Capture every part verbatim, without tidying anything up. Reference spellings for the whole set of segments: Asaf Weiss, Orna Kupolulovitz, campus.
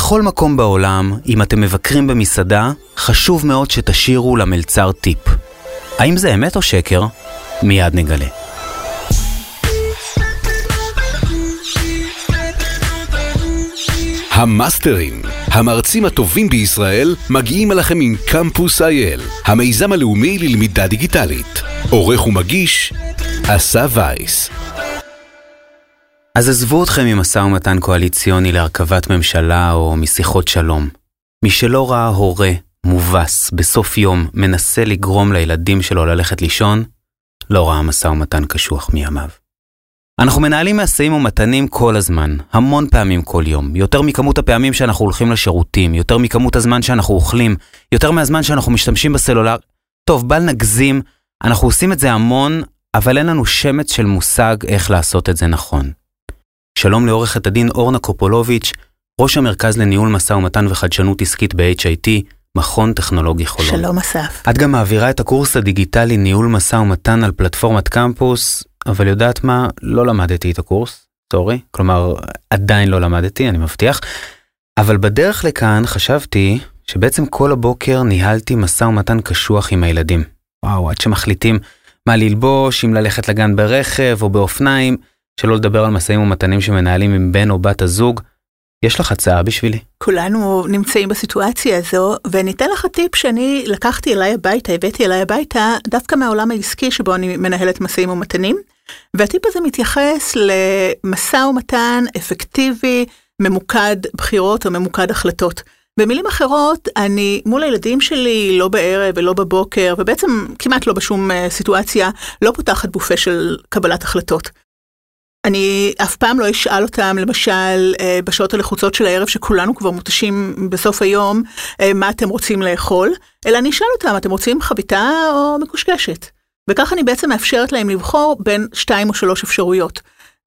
בכל מקום בעולם, אם אתם מבקרים במסעדה, חשוב מאוד שתשאירו למלצר טיפ. האם זה אמת או שקר? מיד נגלה. המאסטרים, המרצים הטובים בישראל, מגיעים אליכם עם קמפוס אייל, המיזם הלאומי ללמידה דיגיטלית. עורך ומגיש, אסף וייס. אז עזבו אתכם עם משא ומתן קואליציוני להרכבת ממשלה או משיחות שלום. מי שלא ראה הורה, מובס, בסוף יום, מנסה לגרום לילדים שלו ללכת לישון, לא ראה משא ומתן קשוח מימיו. אנחנו מנהלים מעשאים ומתנים כל הזמן, המון פעמים כל יום, יותר מכמות הפעמים שאנחנו הולכים לשירותים, יותר מכמות הזמן שאנחנו אוכלים, יותר מהזמן שאנחנו משתמשים בסלולר. טוב, בל נגזים, אנחנו עושים את זה המון, אבל אין לנו שמץ של מושג איך לעשות את זה נכון. שלום לעורכת הדין אורנה קופולוביץ', ראש המרכז לניהול משא ומתן וחדשנות עסקית ב-H I T, מכון טכנולוגי חולון. שלום אסף. את גם מעבירה את הקורס הדיגיטלי ניהול משא ומתן על פלטפורמת קמפוס, אבל יודעת מה? לא למדתי את הקורס, סורי. כלומר, עדיין לא למדתי, אני מבטיח. אבל בדרך לכאן חשבתי שבעצם כל הבוקר ניהלתי משא ומתן קשוח עם הילדים. וואו, עד שמחליטים מה ללבוש, אם ללכת לגן ברכב או באופניים, שלא לדבר על משאים ומתנים שמנהלים עם בן או בת הזוג. יש לך הצעה בשבילי? כולנו נמצאים בסיטואציה הזו, ואני אתן לך טיפ שאני לקחתי אליי הביתה, הבאתי אליי הביתה, דווקא מהעולם העסקי שבו אני מנהלת משאים ומתנים, והטיפ הזה מתייחס למשא ומתן אפקטיבי, ממוקד בחירות או ממוקד החלטות. במילים אחרות, אני מול הילדים שלי, לא בערב ולא בבוקר, ובעצם כמעט לא בשום סיטואציה, לא פותחת בופה של קבלת החלטות. אני אף פעם לא אשאל אותם, למשל, בשעות הלחוצות של הערב, שכולנו כבר מותשים בסוף היום, מה אתם רוצים לאכול, אלא אני אשאל אותם, אתם רוצים חביתה או מקושקשת? וכך אני בעצם מאפשרת להם לבחור בין שתיים או שלוש אפשרויות.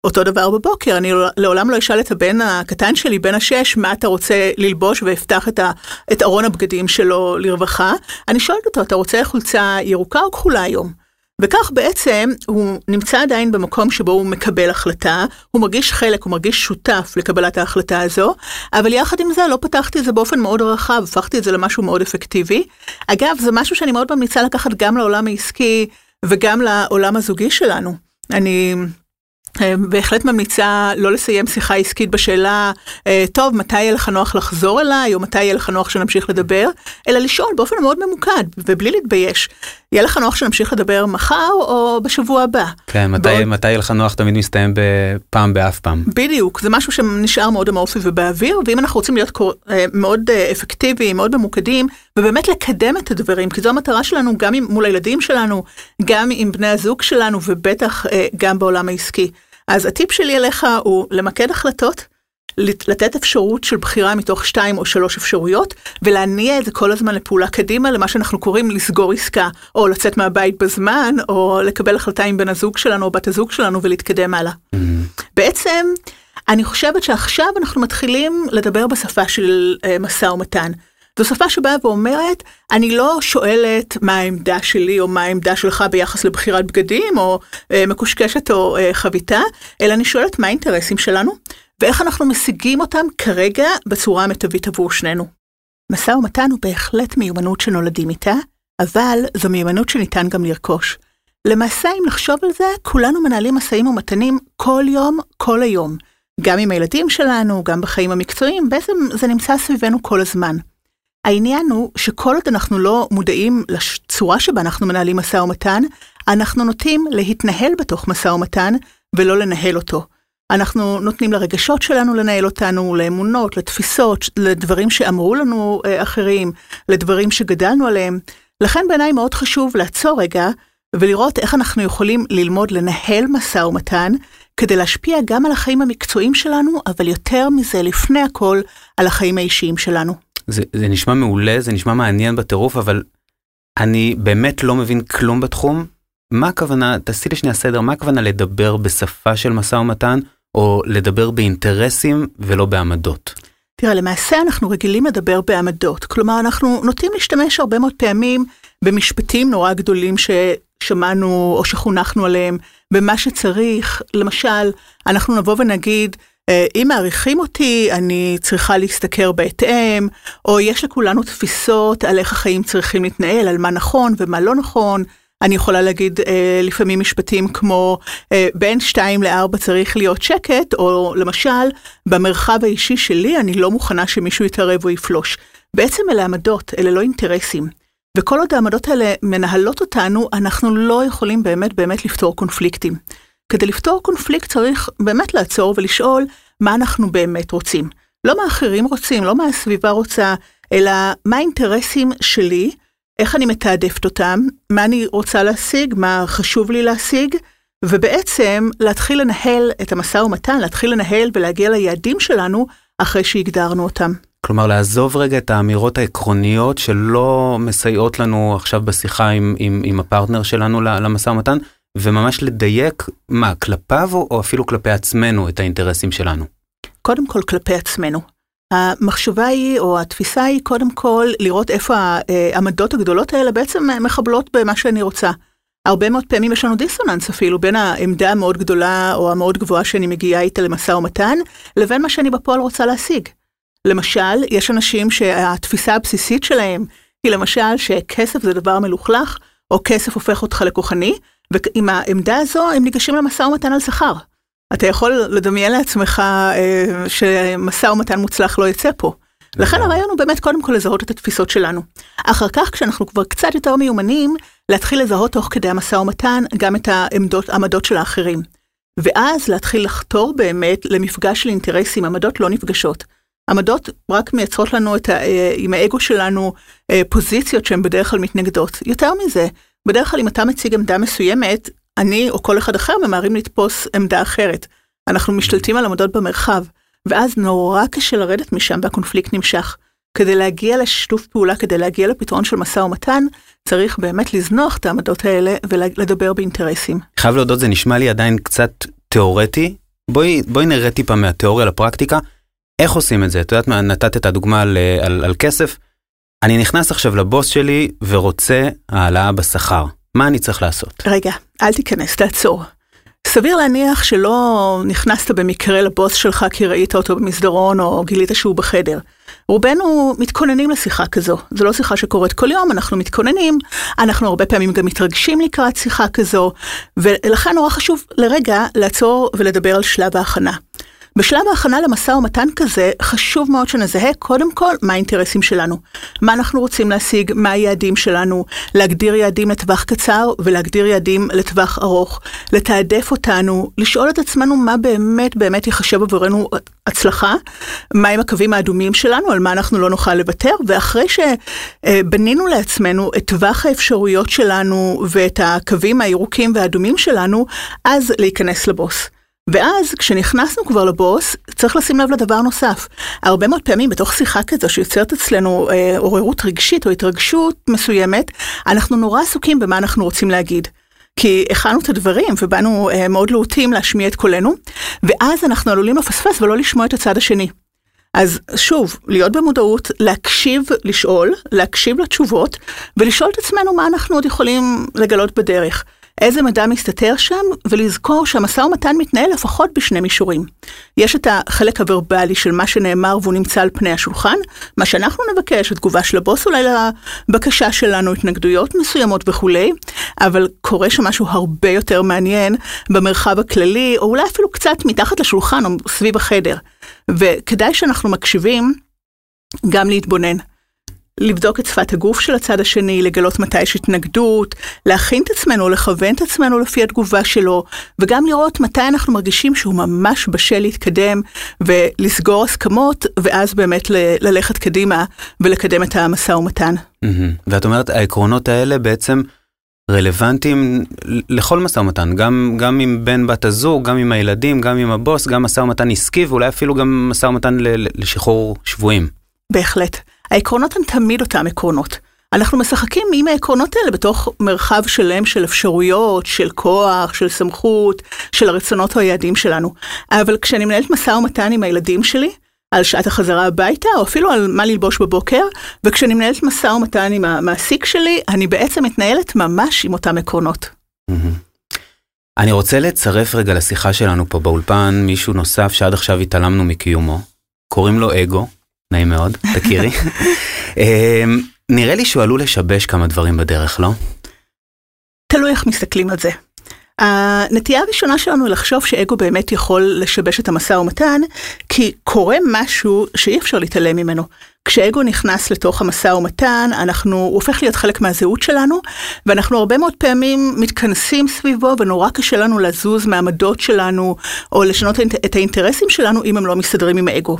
אותו דבר בבוקר, אני לעולם לא אשאל את הבן הקטן שלי, בן השש, מה אתה רוצה ללבוש, והפתח את, ה, את ארון הבגדים שלו לרווחה. אני שואלת אותו, אתה רוצה חולצה ירוקה או כחולה היום? וכך בעצם הוא נמצא עדיין במקום שבו הוא מקבל החלטה, הוא מרגיש חלק, הוא מרגיש שותף לקבלת ההחלטה הזו, אבל יחד עם זה לא פתחתי את זה באופן מאוד רחב, הפכתי את זה למשהו מאוד אפקטיבי. אגב, זה משהו שאני מאוד ממליצה לקחת גם לעולם העסקי וגם לעולם הזוגי שלנו. אני בהחלט ממליצה לא לסיים שיחה עסקית בשאלה, טוב, מתי יהיה לך נוח לחזור אליי, או מתי יהיה לך נוח שנמשיך לדבר, אלא לשאול באופן מאוד ממוקד, ובלי להתבייש, יהיה לך נוח שנמשיך לדבר מחר, או בשבוע הבא. כן, מתי, בעוד... מתי יהיה לך נוח תמיד מסתיים בפעם באף פעם. בדיוק, זה משהו שנשאר מאוד אמורפי ובאוויר, ואם אנחנו רוצים להיות מאוד אפקטיביים, מאוד ממוקדים, ובאמת לקדם את הדברים, כי זו המטרה שלנו, גם עם, מול הילדים שלנו, גם עם בני הזוג שלנו, ובטח גם בעולם העסקי. אז הטיפ שלי אליך הוא למקד החלטות, לתת אפשרות של בחירה מתוך שתיים או שלוש אפשרויות, ולהניע את זה כל הזמן לפעולה קדימה, למה שאנחנו קוראים לסגור עסקה, או לצאת מהבית בזמן, או לקבל החלטה עם בן הזוג שלנו או בת הזוג שלנו, ולהתקדם הלאה. בעצם, אני חושבת שעכשיו אנחנו מתחילים לדבר בשפה של משא ומתן. זו שפה שבאה ואומרת, אני לא שואלת מה העמדה שלי או מה העמדה שלך ביחס לבחירת בגדים או אה, מקושקשת או אה, חביתה, אלא אני שואלת מה האינטרסים שלנו ואיך אנחנו משיגים אותם כרגע בצורה המטבית עבור שנינו. משא ומתן הוא בהחלט מיומנות שנולדים איתה, אבל זו מיומנות שניתן גם לרכוש. למעשה, אם לחשוב על זה, כולנו מנהלים משאים ומתנים כל יום, כל היום. גם עם הילדים שלנו, גם בחיים המקצועיים, בעצם זה נמצא סביבנו כל הזמן. העניין הוא שכל עוד אנחנו לא מודעים לצורה שבה אנחנו מנהלים משא ומתן, אנחנו נוטים להתנהל בתוך משא ומתן ולא לנהל אותו. אנחנו נותנים לרגשות שלנו לנהל אותנו, לאמונות, לתפיסות, לדברים שאמרו לנו אחרים, לדברים שגדלנו עליהם. לכן בעיניי מאוד חשוב לעצור רגע ולראות איך אנחנו יכולים ללמוד לנהל משא ומתן, כדי להשפיע גם על החיים המקצועיים שלנו, אבל יותר מזה לפני הכל על החיים האישיים שלנו. זה, זה נשמע מעולה, זה נשמע מעניין בטירוף, אבל אני באמת לא מבין כלום בתחום. מה הכוונה, תעשי לי שנייה סדר, מה הכוונה לדבר בשפה של משא ומתן, או לדבר באינטרסים ולא בעמדות? תראה, למעשה אנחנו רגילים לדבר בעמדות. כלומר, אנחנו נוטים להשתמש הרבה מאוד פעמים במשפטים נורא גדולים ששמענו או שחונכנו עליהם, במה שצריך. למשל, אנחנו נבוא ונגיד, אם מעריכים אותי, אני צריכה להסתכר בהתאם, או יש לכולנו תפיסות על איך החיים צריכים להתנהל, על מה נכון ומה לא נכון. אני יכולה להגיד אה, לפעמים משפטים כמו, אה, בין שתיים לארבע צריך להיות שקט, או למשל, במרחב האישי שלי אני לא מוכנה שמישהו יתערב או יפלוש. בעצם אלה עמדות, אלה לא אינטרסים. וכל עוד העמדות האלה מנהלות אותנו, אנחנו לא יכולים באמת באמת לפתור קונפליקטים. כדי לפתור קונפליקט צריך באמת לעצור ולשאול מה אנחנו באמת רוצים. לא מה אחרים רוצים, לא מה הסביבה רוצה, אלא מה האינטרסים שלי, איך אני מתעדפת אותם, מה אני רוצה להשיג, מה חשוב לי להשיג, ובעצם להתחיל לנהל את המסע ומתן, להתחיל לנהל ולהגיע ליעדים שלנו אחרי שהגדרנו אותם. כלומר, לעזוב רגע את האמירות העקרוניות שלא מסייעות לנו עכשיו בשיחה עם, עם, עם הפרטנר שלנו למסע ומתן, וממש לדייק מה, כלפיו או אפילו כלפי עצמנו את האינטרסים שלנו? קודם כל כלפי עצמנו. המחשבה היא, או התפיסה היא, קודם כל לראות איפה העמדות הגדולות האלה בעצם מחבלות במה שאני רוצה. הרבה מאוד פעמים יש לנו דיסוננס אפילו, בין העמדה המאוד גדולה או המאוד גבוהה שאני מגיעה איתה למשא ומתן, לבין מה שאני בפועל רוצה להשיג. למשל, יש אנשים שהתפיסה הבסיסית שלהם היא למשל שכסף זה דבר מלוכלך, או כסף הופך אותך לכוחני, ועם העמדה הזו הם ניגשים למשא ומתן על שכר. אתה יכול לדמיין לעצמך אה, שמסע ומתן מוצלח לא יצא פה. לכן הרעיון הוא באמת קודם כל לזהות את התפיסות שלנו. אחר כך, כשאנחנו כבר קצת יותר מיומנים, להתחיל לזהות תוך כדי המסע ומתן גם את העמדות, העמדות של האחרים. ואז להתחיל לחתור באמת למפגש של אינטרסים, עמדות לא נפגשות. עמדות רק מייצרות לנו את ה, אה, עם האגו שלנו אה, פוזיציות שהן בדרך כלל מתנגדות. יותר מזה, בדרך כלל אם אתה מציג עמדה מסוימת, אני או כל אחד אחר ממהרים לתפוס עמדה אחרת. אנחנו משתלטים על עמדות במרחב, ואז נורא קשה לרדת משם והקונפליקט נמשך. כדי להגיע לשיתוף פעולה, כדי להגיע לפתרון של משא ומתן, צריך באמת לזנוח את העמדות האלה ולדבר באינטרסים. חייב להודות, זה נשמע לי עדיין קצת תיאורטי. בואי, בואי נראה טיפה מהתיאוריה לפרקטיקה. איך עושים את זה? את יודעת מה, נתת את הדוגמה על, על, על כסף. אני נכנס עכשיו לבוס שלי ורוצה העלאה בשכר. מה אני צריך לעשות? רגע, אל תיכנס, תעצור. סביר להניח שלא נכנסת במקרה לבוס שלך כי ראית אותו במסדרון או גילית שהוא בחדר. רובנו מתכוננים לשיחה כזו. זו לא שיחה שקורית כל יום, אנחנו מתכוננים, אנחנו הרבה פעמים גם מתרגשים לקראת שיחה כזו, ולכן נורא חשוב לרגע לעצור ולדבר על שלב ההכנה. בשלב ההכנה למשא ומתן כזה, חשוב מאוד שנזהה קודם כל מה האינטרסים שלנו. מה אנחנו רוצים להשיג, מה היעדים שלנו, להגדיר יעדים לטווח קצר ולהגדיר יעדים לטווח ארוך, לתעדף אותנו, לשאול את עצמנו מה באמת באמת יחשב עבורנו הצלחה, מה עם הקווים האדומים שלנו, על מה אנחנו לא נוכל לוותר, ואחרי שבנינו לעצמנו את טווח האפשרויות שלנו ואת הקווים הירוקים והאדומים שלנו, אז להיכנס לבוס. ואז כשנכנסנו כבר לבוס, צריך לשים לב לדבר נוסף. הרבה מאוד פעמים בתוך שיחה כזו שיוצרת אצלנו אה, עוררות רגשית או התרגשות מסוימת, אנחנו נורא עסוקים במה אנחנו רוצים להגיד. כי הכנו את הדברים ובאנו אה, מאוד להוטים להשמיע את קולנו, ואז אנחנו עלולים לפספס ולא לשמוע את הצד השני. אז שוב, להיות במודעות, להקשיב, לשאול, להקשיב לתשובות, ולשאול את עצמנו מה אנחנו עוד יכולים לגלות בדרך. איזה מדע מסתתר שם, ולזכור שהמשא ומתן מתנהל לפחות בשני מישורים. יש את החלק הוורבלי של מה שנאמר והוא נמצא על פני השולחן, מה שאנחנו נבקש, התגובה של הבוס אולי לבקשה שלנו, התנגדויות מסוימות וכו', אבל קורה שמשהו הרבה יותר מעניין במרחב הכללי, או אולי אפילו קצת מתחת לשולחן או סביב החדר. וכדאי שאנחנו מקשיבים גם להתבונן. לבדוק את שפת הגוף של הצד השני, לגלות מתי יש התנגדות, להכין את עצמנו, לכוון את עצמנו לפי התגובה שלו, וגם לראות מתי אנחנו מרגישים שהוא ממש בשל להתקדם, ולסגור הסכמות, ואז באמת ל- ללכת קדימה, ולקדם את המשא ומתן. Mm-hmm. ואת אומרת, העקרונות האלה בעצם רלוונטיים לכל משא ומתן, גם, גם עם בן בת הזוג, גם עם הילדים, גם עם הבוס, גם משא ומתן עסקי, ואולי אפילו גם משא ומתן ל- לשחרור שבויים. בהחלט. העקרונות הן תמיד אותם עקרונות. אנחנו משחקים עם העקרונות האלה בתוך מרחב שלם של אפשרויות, של כוח, של סמכות, של הרצונות או היעדים שלנו. אבל כשאני מנהלת משא ומתן עם הילדים שלי, על שעת החזרה הביתה, או אפילו על מה ללבוש בבוקר, וכשאני מנהלת משא ומתן עם המעסיק שלי, אני בעצם מתנהלת ממש עם אותם עקרונות. אני רוצה לצרף רגע לשיחה שלנו פה באולפן, מישהו נוסף שעד עכשיו התעלמנו מקיומו, קוראים לו אגו, נעים מאוד, תכירי. נראה לי שהוא עלול לשבש כמה דברים בדרך, לא? תלוי איך מסתכלים על זה. הנטייה הראשונה שלנו לחשוב שאגו באמת יכול לשבש את המשא ומתן, כי קורה משהו שאי אפשר להתעלם ממנו. כשאגו נכנס לתוך המשא ומתן, אנחנו, הוא הופך להיות חלק מהזהות שלנו, ואנחנו הרבה מאוד פעמים מתכנסים סביבו, ונורא קשה לנו לזוז מעמדות שלנו, או לשנות את האינטרסים שלנו, אם הם לא מסתדרים עם האגו.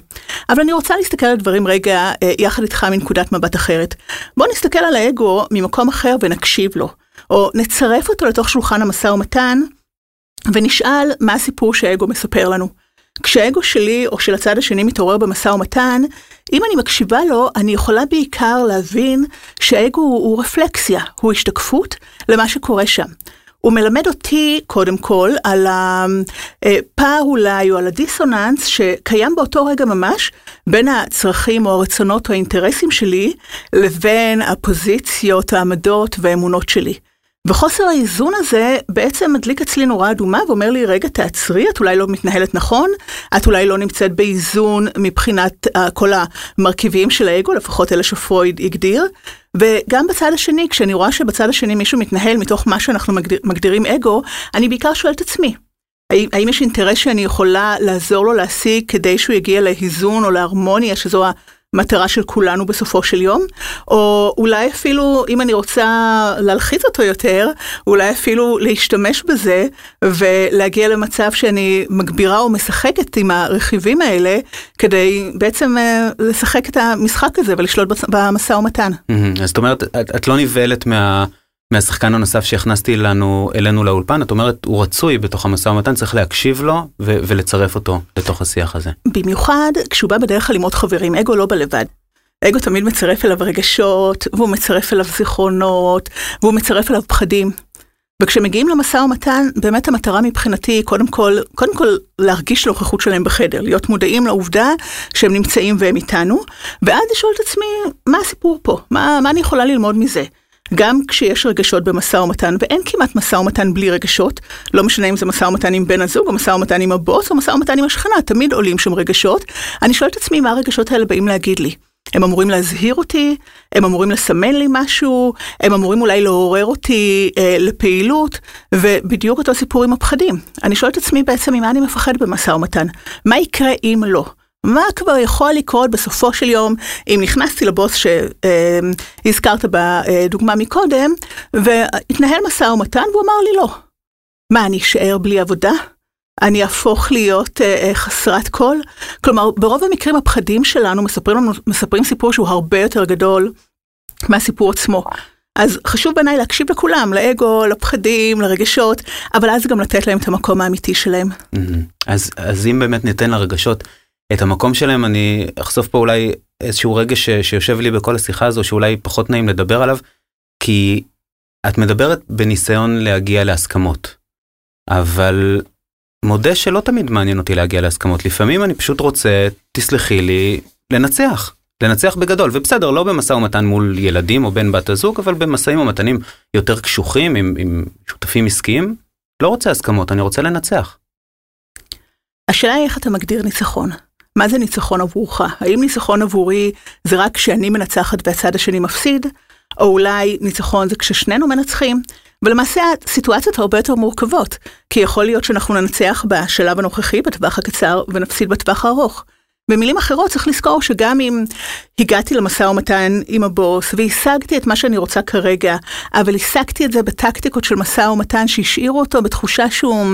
אבל אני רוצה להסתכל על דברים רגע, יחד איתך מנקודת מבט אחרת. בוא נסתכל על האגו ממקום אחר ונקשיב לו. או נצרף אותו לתוך שולחן המשא ומתן, ונשאל מה הסיפור שהאגו מספר לנו. כשהאגו שלי או של הצד השני מתעורר במשא ומתן, אם אני מקשיבה לו, אני יכולה בעיקר להבין שהאגו הוא רפלקסיה, הוא השתקפות למה שקורה שם. הוא מלמד אותי קודם כל על הפער אולי או על הדיסוננס שקיים באותו רגע ממש בין הצרכים או הרצונות או האינטרסים שלי לבין הפוזיציות, העמדות והאמונות שלי. וחוסר האיזון הזה בעצם מדליק אצלי נורא אדומה ואומר לי, רגע תעצרי, את אולי לא מתנהלת נכון, את אולי לא נמצאת באיזון מבחינת uh, כל המרכיבים של האגו, לפחות אלה שפרויד הגדיר, וגם בצד השני, כשאני רואה שבצד השני מישהו מתנהל מתוך מה שאנחנו מגדיר, מגדירים אגו, אני בעיקר שואלת עצמי, האם יש אינטרס שאני יכולה לעזור לו להשיג כדי שהוא יגיע להיזון או להרמוניה שזו ה... מטרה של כולנו בסופו של יום, או אולי אפילו, אם אני רוצה להלחיץ אותו יותר, אולי אפילו להשתמש בזה, ולהגיע למצב שאני מגבירה או משחקת עם הרכיבים האלה, כדי בעצם לשחק את המשחק הזה, ולשלוט במשא ומתן. אז זאת אומרת, את לא נבלת מהשחקן הנוסף שהכנסתי אלינו לאולפן, את אומרת, הוא רצוי בתוך המשא ומתן, צריך להקשיב לו ולצרף אותו לתוך השיח הזה. במיוחד, כשהוא בא בדרך כלל עם עוד חברים, אגו לא בא לבד. אגו תמיד מצרף אליו רגשות, והוא מצרף אליו זיכרונות, והוא מצרף אליו פחדים. וכשמגיעים למשא ומתן, באמת המטרה מבחינתי, קודם כל, קודם כל להרגיש נוכחות שלהם בחדר, להיות מודעים לעובדה שהם נמצאים והם איתנו, ואז לשאול את עצמי, מה הסיפור פה? מה, מה אני יכולה ללמוד מזה? גם כשיש רגשות במשא ומתן, ואין כמעט משא ומתן בלי רגשות, לא משנה אם זה משא ומתן עם בן הזוג, או משא ומתן עם הבוס, או משא ומתן עם השכנה, תמיד עולים שם רגשות. אני שואלת עצמי מה הרגשות האלה באים להגיד לי. הם אמורים להזהיר אותי, הם אמורים לסמן לי משהו, הם אמורים אולי לעורר אותי אה, לפעילות, ובדיוק אותו סיפור עם הפחדים. אני שואלת עצמי בעצם ממה אני מפחד במשא ומתן. מה יקרה אם לא? מה כבר יכול לקרות בסופו של יום, אם נכנסתי לבוס שהזכרת בדוגמה מקודם, והתנהל משא ומתן, והוא אמר לי לא. מה, אני אשאר בלי עבודה? אני אהפוך להיות חסרת כל? כלומר, ברוב המקרים הפחדים שלנו מספרים, מספרים סיפור שהוא הרבה יותר גדול מהסיפור עצמו. אז חשוב בעיניי להקשיב לכולם, לאגו, לפחדים, לרגשות, אבל אז גם לתת להם את המקום האמיתי שלהם. אז, אז אם באמת ניתן לרגשות... את המקום שלהם, אני אחשוף פה אולי איזשהו רגש שיושב לי בכל השיחה הזו, שאולי פחות נעים לדבר עליו, כי את מדברת בניסיון להגיע להסכמות, אבל מודה שלא תמיד מעניין אותי להגיע להסכמות, לפעמים אני פשוט רוצה, תסלחי לי, לנצח, לנצח בגדול, ובסדר, לא במשא ומתן מול ילדים או בן בת הזוג, אבל במשאים ומתנים יותר קשוחים, עם, עם שותפים עסקיים, לא רוצה הסכמות, אני רוצה לנצח. השאלה היא איך אתה מגדיר ניצחון. מה זה ניצחון עבורך? האם ניצחון עבורי זה רק כשאני מנצחת והצד השני מפסיד? או אולי ניצחון זה כששנינו מנצחים? ולמעשה הסיטואציות הרבה יותר מורכבות, כי יכול להיות שאנחנו ננצח בשלב הנוכחי, בטווח הקצר, ונפסיד בטווח הארוך. במילים אחרות צריך לזכור שגם אם הגעתי למשא ומתן עם הבוס, והשגתי את מה שאני רוצה כרגע, אבל השגתי את זה בטקטיקות של משא ומתן שהשאירו אותו בתחושה שהוא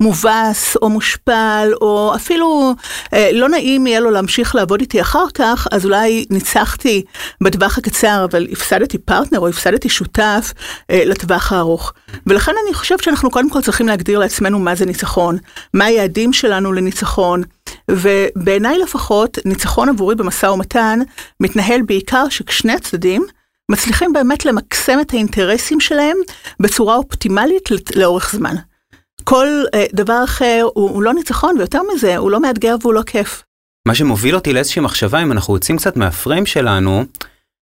מובס או מושפל, או אפילו אה, לא נעים יהיה לו להמשיך לעבוד איתי אחר כך, אז אולי ניצחתי בטווח הקצר, אבל הפסדתי פרטנר או הפסדתי שותף אה, לטווח הארוך. ולכן אני חושבת שאנחנו קודם כל צריכים להגדיר לעצמנו מה זה ניצחון, מה היעדים שלנו לניצחון, ובעיניי לפחות ניצחון עבורי במשא ומתן מתנהל בעיקר שכשני הצדדים מצליחים באמת למקסם את האינטרסים שלהם בצורה אופטימלית לאורך זמן. כל אה, דבר אחר הוא, הוא לא ניצחון ויותר מזה, הוא לא מאתגר והוא לא כיף. מה שמוביל אותי לאיזושהי מחשבה, אם אנחנו יוצאים קצת מהפריים שלנו,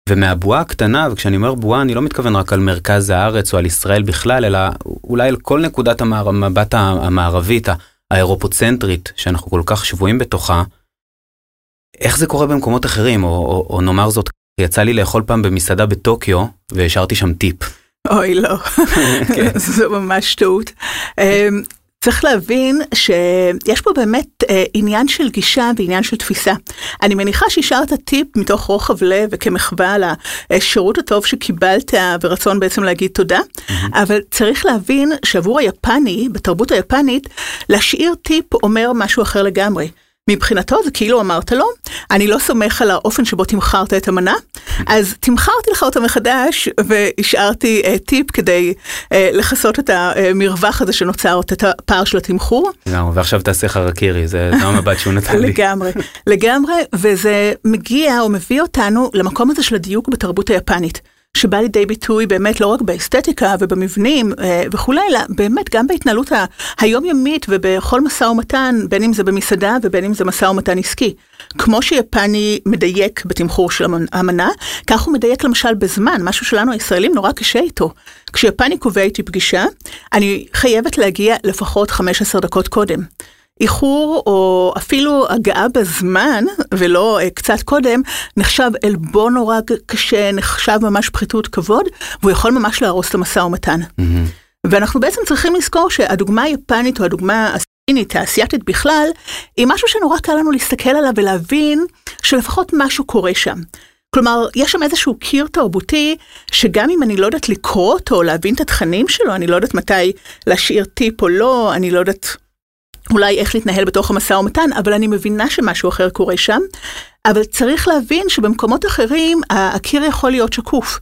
ומהבועה הקטנה, וכשאני אומר בועה, אני לא מתכוון רק על מרכז הארץ או על ישראל בכלל, אלא אולי על כל נקודת המבט המערבית, האירופוצנטרית, שאנחנו כל כך שבועים בתוכה, איך זה קורה במקומות אחרים, או, או, או נאמר זאת, יצא לי לאכול פעם במסעדה בטוקיו, והשארתי שם טיפ. אוי, לא. זו ממש טעות. צריך להבין שיש פה באמת אה, עניין של גישה ועניין של תפיסה. אני מניחה שהשארת טיפ מתוך רוחב לב וכמחווה על השירות הטוב שקיבלת ורצון בעצם להגיד תודה, אבל צריך להבין שעבור היפני, בתרבות היפנית, להשאיר טיפ אומר משהו אחר לגמרי. מבחינתו זה כאילו אמרת לו, אני לא סומך על האופן שבו תמחרת את המנה, אז תמחרתי לך אותה מחדש, והשארתי uh, טיפ כדי uh, לחסות את המרווח הזה שנוצר, את הפער של התמחור. לא, ועכשיו תעשה חרקירי, זה לא המבט שהוא נתן לי. לגמרי, לגמרי, וזה מגיע או מביא אותנו למקום הזה של הדיוק בתרבות היפנית, שבא לידי ביטוי באמת לא רק באסתטיקה ובמבנים וכולי, אלא באמת גם בהתנהלות היומיומית ובכל משא ומתן, בין אם זה במסעדה ובין אם זה משא ומתן עסקי. כמו שיפני מדייק בתמחור של המנה, כך הוא מדייק למשל בזמן, משהו שלנו הישראלים נורא קשה איתו. כשיפני קובע איתי פגישה, אני חייבת להגיע לפחות חמש עשרה דקות קודם. איחור או אפילו הגעה בזמן ולא קצת קודם נחשב אלבון נורא קשה, נחשב ממש פחיתות כבוד, והוא יכול ממש להרוס את המשא ומתן. Mm-hmm. ואנחנו בעצם צריכים לזכור שהדוגמה היפנית או הדוגמה הסינית, האסייתית בכלל, היא משהו שנורא קל לנו להסתכל עליו ולהבין שלפחות משהו קורה שם. כלומר, יש שם איזשהו קיר תרבותי, שגם אם אני לא יודעת לקרוא אותו או להבין את התכנים שלו, אני לא יודעת מתי להשאיר טיפ או לא, אני לא יודעת אולי איך להתנהל בתוך המשא ומתן, אבל אני מבינה שמשהו אחר קורה שם. אבל צריך להבין שבמקומות אחרים, הקיר יכול להיות שקוף.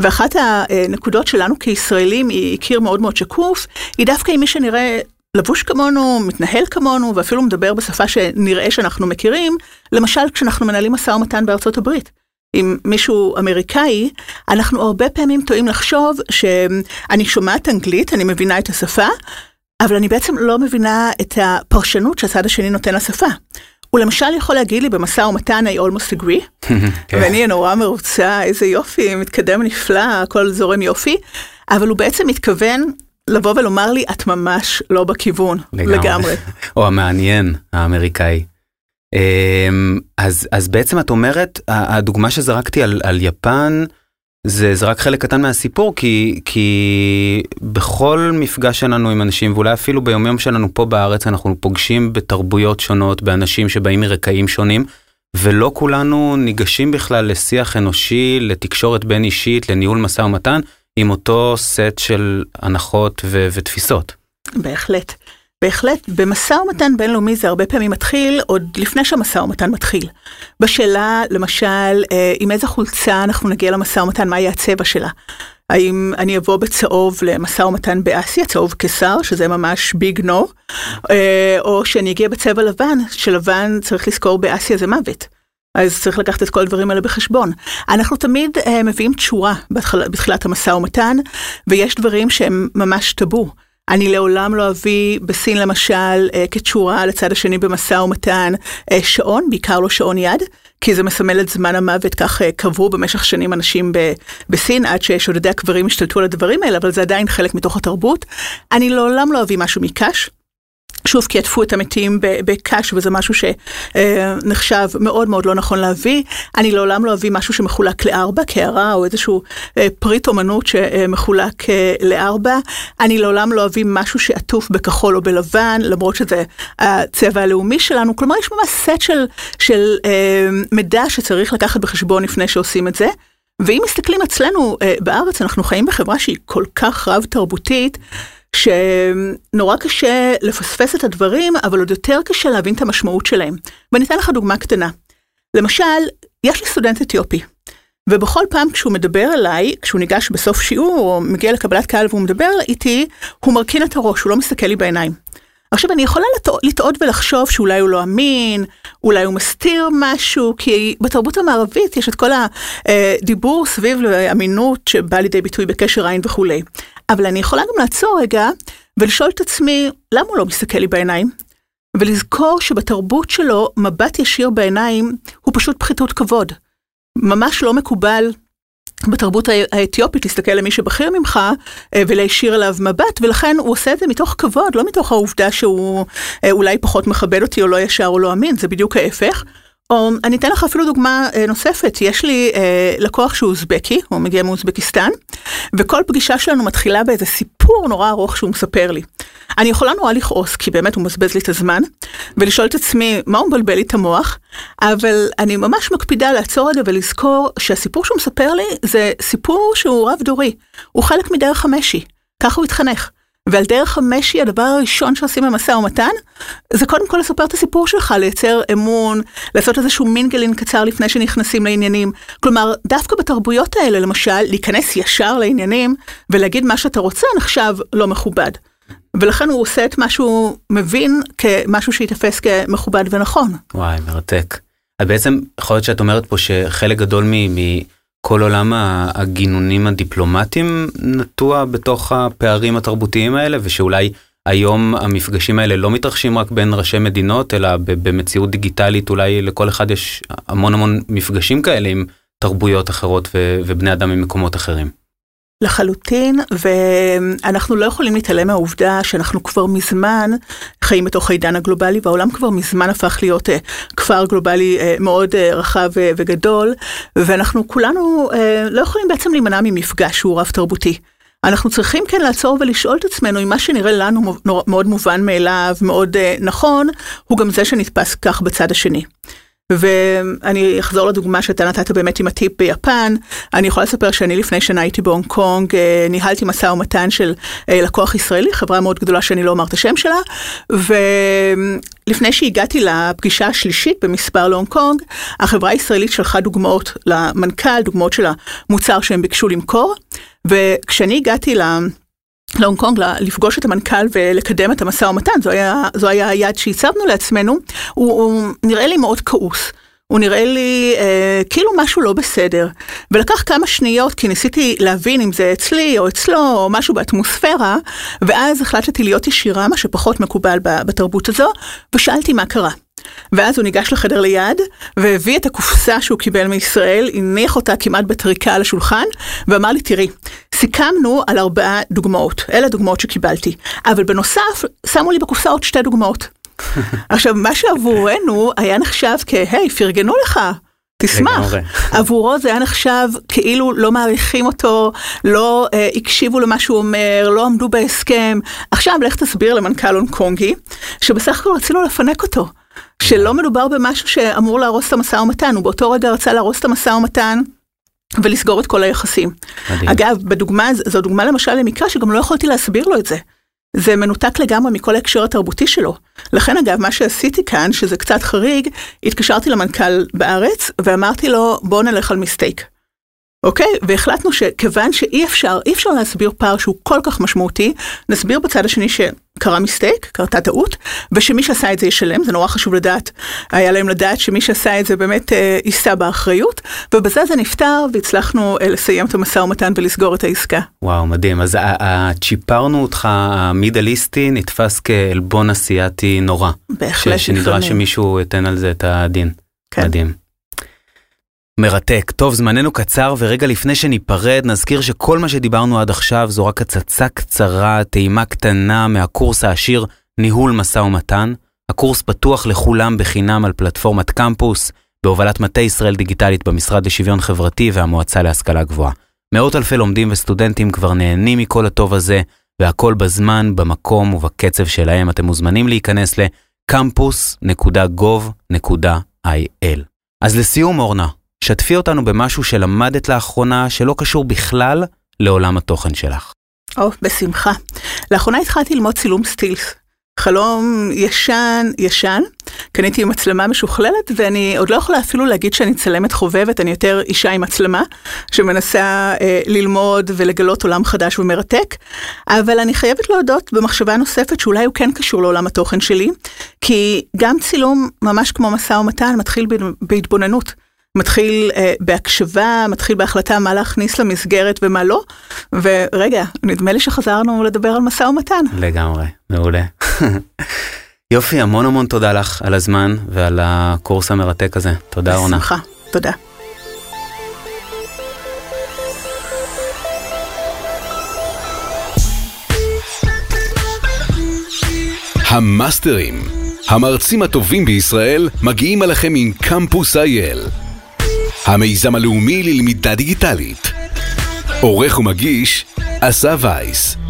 ואחת הנקודות שלנו כישראלים, היא קיר מאוד מאוד שקוף, היא דווקא עם מי שנראה לבוש כמונו, מתנהל כמונו, ואפילו מדבר בשפה שנראה שאנחנו מכירים. למשל, כשאנחנו מנהלים משא ומתן בארצות הברית, עם מישהו אמריקאי, אנחנו הרבה פעמים טועים לחשוב שאני שומעת אנגלית, אני מבינה את השפה, אבל אני בעצם לא מבינה את הפרשנות שהצד השני נותן לשפה. הוא למשל יכול להגיד לי במשא ומתן, I almost agree, ואני נורא מרוצה, איזה יופי, מתקדם נפלא, הכל זורם יופי, אבל הוא בעצם מתכוון לבוא ולומר לי, את ממש לא בכיוון, לגמרי. או המעניין האמריקאי. אז בעצם את אומרת, הדוגמה שזרקתי על יפן, זה, זה רק חלק קטן מהסיפור, כי, כי בכל מפגש שלנו עם אנשים, ואולי אפילו ביום יום שלנו פה בארץ, אנחנו פוגשים בתרבויות שונות, באנשים שבאים מרקעים שונים, ולא כולנו ניגשים בכלל לשיח אנושי, לתקשורת בין אישית, לניהול משא ומתן, עם אותו סט של הנחות ו- ותפיסות. בהחלט. בהחלט, במשא ומתן בינלאומי זה הרבה פעמים מתחיל, עוד לפני שהמשא ומתן מתחיל. בשאלה, למשל, עם איזה חולצה אנחנו נגיע למשא ומתן, מה יהיה הצבע שלה? האם אני אבוא בצהוב למשא ומתן באסיה, צהוב כסר, שזה ממש ביג נו, או שאני אגיע בצבע לבן, שלבן צריך לזכור באסיה זה מוות. אז צריך לקחת את כל הדברים האלה בחשבון. אנחנו תמיד מביאים תשורה בתחילת המשא ומתן, ויש דברים שהם ממש טבו. אני לעולם לא אביא בסין למשל כתשורה לצד השני במשא ומתן שעון, בעיקר לא שעון יד, כי זה מסמל את זמן המוות, כך קבעו במשך שנים אנשים ב- בסין, עד ששודדי הקברים השתלטו על הדברים האלה, אבל זה עדיין חלק מתוך התרבות. אני לעולם לא אביא משהו מקש, שוב כי עטפו את המתים בקש, וזה משהו שנחשב מאוד מאוד לא נכון להביא. אני לעולם לא אביא משהו שמחולק לארבע, כערה או איזשהו פריט אומנות שמחולק לארבע. אני לעולם לא אביא משהו שעטוף בכחול או בלבן, למרות שזה הצבע הלאומי שלנו. כלומר, יש ממש סט של, של מידע שצריך לקחת בחשבון לפני שעושים את זה. ואם מסתכלים אצלנו בארץ, אנחנו חיים בחברה שהיא כל כך רב תרבותית, שנורא קשה לפספס את הדברים, אבל עוד יותר קשה להבין את המשמעות שלהם. ואני אתן לך דוגמה קטנה. למשל, יש לי סטודנט אתיופי, ובכל פעם כשהוא מדבר אליי, כשהוא ניגש בסוף שיעור, או מגיע לקבלת קהל והוא מדבר איתי, הוא מרכין את הראש, הוא לא מסתכל לי בעיניים. עכשיו, אני יכולה לטעות ולחשוב שאולי הוא לא אמין, אולי הוא מסתיר משהו, כי בתרבות המערבית יש את כל הדיבור סביב לאמינות שבא לידי ביטוי בקשר עין וכו'. אבל אני יכולה גם לעצור רגע ולשאול את עצמי, למה הוא לא מסתכל לי בעיניים? ולזכור שבתרבות שלו, מבט ישיר בעיניים הוא פשוט פחיתות כבוד. ממש לא מקובל בתרבות האתיופית להסתכל למי שבכיר ממך ולהישיר עליו מבט, ולכן הוא עושה את זה מתוך כבוד, לא מתוך העובדה שהוא אולי פחות מכבד אותי או לא ישר או לא אמין, זה בדיוק ההפך. או אני אתן לך אפילו דוגמה נוספת, יש לי אה, לקוח שהוא אוזבקי, הוא מגיע מאוזבקיסטן, וכל פגישה שלנו מתחילה באיזה סיפור נורא ארוך שהוא מספר לי. אני יכולה נורא לכעוס, כי באמת הוא מבזבז לי את הזמן, ולשאול את עצמי מה הוא מבלבל לי את המוח, אבל אני ממש מקפידה לעצור את זה ולזכור שהסיפור שהוא מספר לי זה סיפור שהוא רב דורי, הוא חלק מדרך המשי, ככה הוא התחנך. ועל דרך המשי, הדבר הראשון שעושים במסע ומתן, זה קודם כל לספר את הסיפור שלך, לייצר אמון, לעשות איזשהו מינגלין קצר לפני שנכנסים לעניינים. כלומר, דווקא בתרבויות האלה, למשל, להיכנס ישר לעניינים, ולהגיד מה שאתה רוצה נחשב לא מכובד. ולכן הוא עושה את מה שהוא מבין כמשהו שיתפס כמכובד ונכון. וואי, מרתק. אז בעצם, יכול להיות שאת אומרת פה שחלק גדול מ... כל עולם הגינונים הדיפלומטיים נטוע בתוך הפערים התרבותיים האלה, ושאולי היום המפגשים האלה לא מתרחשים רק בין ראשי מדינות, אלא במציאות דיגיטלית אולי לכל אחד יש המון המון מפגשים כאלה עם תרבויות אחרות ובני אדם ממקומות אחרים. לחלוטין, ואנחנו לא יכולים להתעלם מהעובדה שאנחנו כבר מזמן חיים בתוך העידן הגלובלי, והעולם כבר מזמן הפך להיות כפר גלובלי מאוד רחב וגדול, ואנחנו כולנו לא יכולים בעצם להימנע ממפגש שהוא רב תרבותי. אנחנו צריכים כן לעצור ולשאול את עצמנו אם מה שנראה לנו מאוד מובן מאליו, מאוד נכון, הוא גם זה שנתפס כך בצד השני. ואני אחזור לדוגמה שאתה נתת באמת עם הטיפ ביפן, אני יכולה לספר שאני לפני שנה הייתי בהונג קונג, ניהלתי מסע ומתן של לקוח ישראלי, חברה מאוד גדולה שאני לא אומר את השם שלה, ולפני שהגעתי לפגישה השלישית במספר להונג קונג, החברה הישראלית שלחה דוגמאות למנכ"ל, דוגמאות של המוצר שהם ביקשו למכור, וכשאני הגעתי למנכ"ל, להונג קונג, לפגוש את המנכ"ל ולקדם את המסע ומתן, זו היה, זו היה היעד שהצבנו לעצמנו, הוא, הוא נראה לי מאוד כעוס, הוא נראה לי אה, כאילו משהו לא בסדר, ולקח כמה שניות כי ניסיתי להבין אם זה אצלי או אצלו או משהו באטמוספירה, ואז החלטתי להיות ישירה, מה שפחות מקובל בתרבות הזו, ושאלתי מה קרה. ואז הוא ניגש לחדר ליד, והביא את הקופסה שהוא קיבל מישראל, הניח אותה כמעט בטריקה על השולחן, ואמר לי, תראי, סיכמנו על ארבעה דוגמאות, אלה הדוגמאות שקיבלתי, אבל בנוסף, שמו לי בקופסה עוד שתי דוגמאות. עכשיו, מה שעבורנו היה נחשב כ-היי, פרגנו לך, תשמח. עבורו זה היה נחשב כאילו לא מעריכים אותו, לא אה, הקשיבו למה שהוא אומר, לא עמדו בהסכם. עכשיו, לך תסביר למנכ"ל הונג קונגי, שבסך הכל רצינו לפנק אותו. שלא מדובר במשהו שאמור להרוס את המשא ומתן, הוא באותו רגע רצה להרוס את המשא ומתן, ולסגור את כל היחסים. מדהים. אגב, בדוגמה, זו דוגמה למשל למקרה שגם לא יכולתי להסביר לו את זה. זה מנותק לגמרי מכל ההקשר התרבותי שלו. לכן אגב, מה שעשיתי כאן, שזה קצת חריג, התקשרתי למנכ"ל בארץ, ואמרתי לו, בוא נלך על מיסטייק. אוקיי? והחלטנו שכיוון שאי אפשר, אי אפשר להסביר פער שהוא כל כך משמעותי, נסביר בצד השני ש... קרה מיסטייק, קרתה טעות, ושמי שעשה את זה ישלם, זה נורא חשוב לדעת, היה להם לדעת שמי שעשה את זה באמת אה, יישא באחריות, ובזה זה נפטר, והצלחנו אה, לסיים את המשא ומתן ולסגור את העסקה. וואו, מדהים, אז צ'יפרנו אותך, המידליסטי נתפס כאלבון אסייתי נורא. בהחלט. ש- שנדרש שמישהו יתן על זה את הדין. כן. מדהים. מרתק. טוב, זמננו קצר, ורגע לפני שניפרד, נזכיר שכל מה שדיברנו עד עכשיו זו רק הצצה קצרה, טעימה קטנה מהקורס העשיר ניהול מסע ומתן. הקורס פתוח לכולם בחינם על פלטפורמת קמפוס, בהובלת מטה ישראל דיגיטלית במשרד לשוויון חברתי והמועצה להשכלה גבוהה. מאות אלפי לומדים וסטודנטים כבר נהנים מכל הטוב הזה, והכל בזמן, במקום ובקצב שלהם. אתם מוזמנים להיכנס ל-campus דוט גוב דוט איי אל. אז לסיום, אורנה, שתפי אותנו במשהו שלמדת לאחרונה, שלא קשור בכלל לעולם התוכן שלך. או, בשמחה. לאחרונה התחלתי ללמוד צילום סטילס. חלום ישן, ישן. קניתי עם מצלמה משוכללת, ואני עוד לא יכולה אפילו להגיד שאני צלמת חובבת, אני יותר אישה עם מצלמה, שמנסה אה, ללמוד ולגלות עולם חדש ומרתק, אבל אני חייבת להודות במחשבה נוספת, שאולי הוא כן קשור לעולם התוכן שלי, כי גם צילום, ממש כמו מסע ומתן, מתחיל בהתבוננות. מתחיל uh, בהקשבה, מתחיל בהחלטה מה להכניס למסגרת ומה לא, ורגע, נדמה לי שחזרנו לדבר על מסע ומתן. לגמרי, מעולה. יופי, המון המון תודה לך על הזמן ועל הקורס המרתק הזה. תודה, אורנה. שמחה, תודה. המאסטרים, המרצים הטובים בישראל מגיעים אליכם עם קמפוס אייל, המיזם הלאומי ללמידה דיגיטלית. עורך ומגיש, אסף וייס.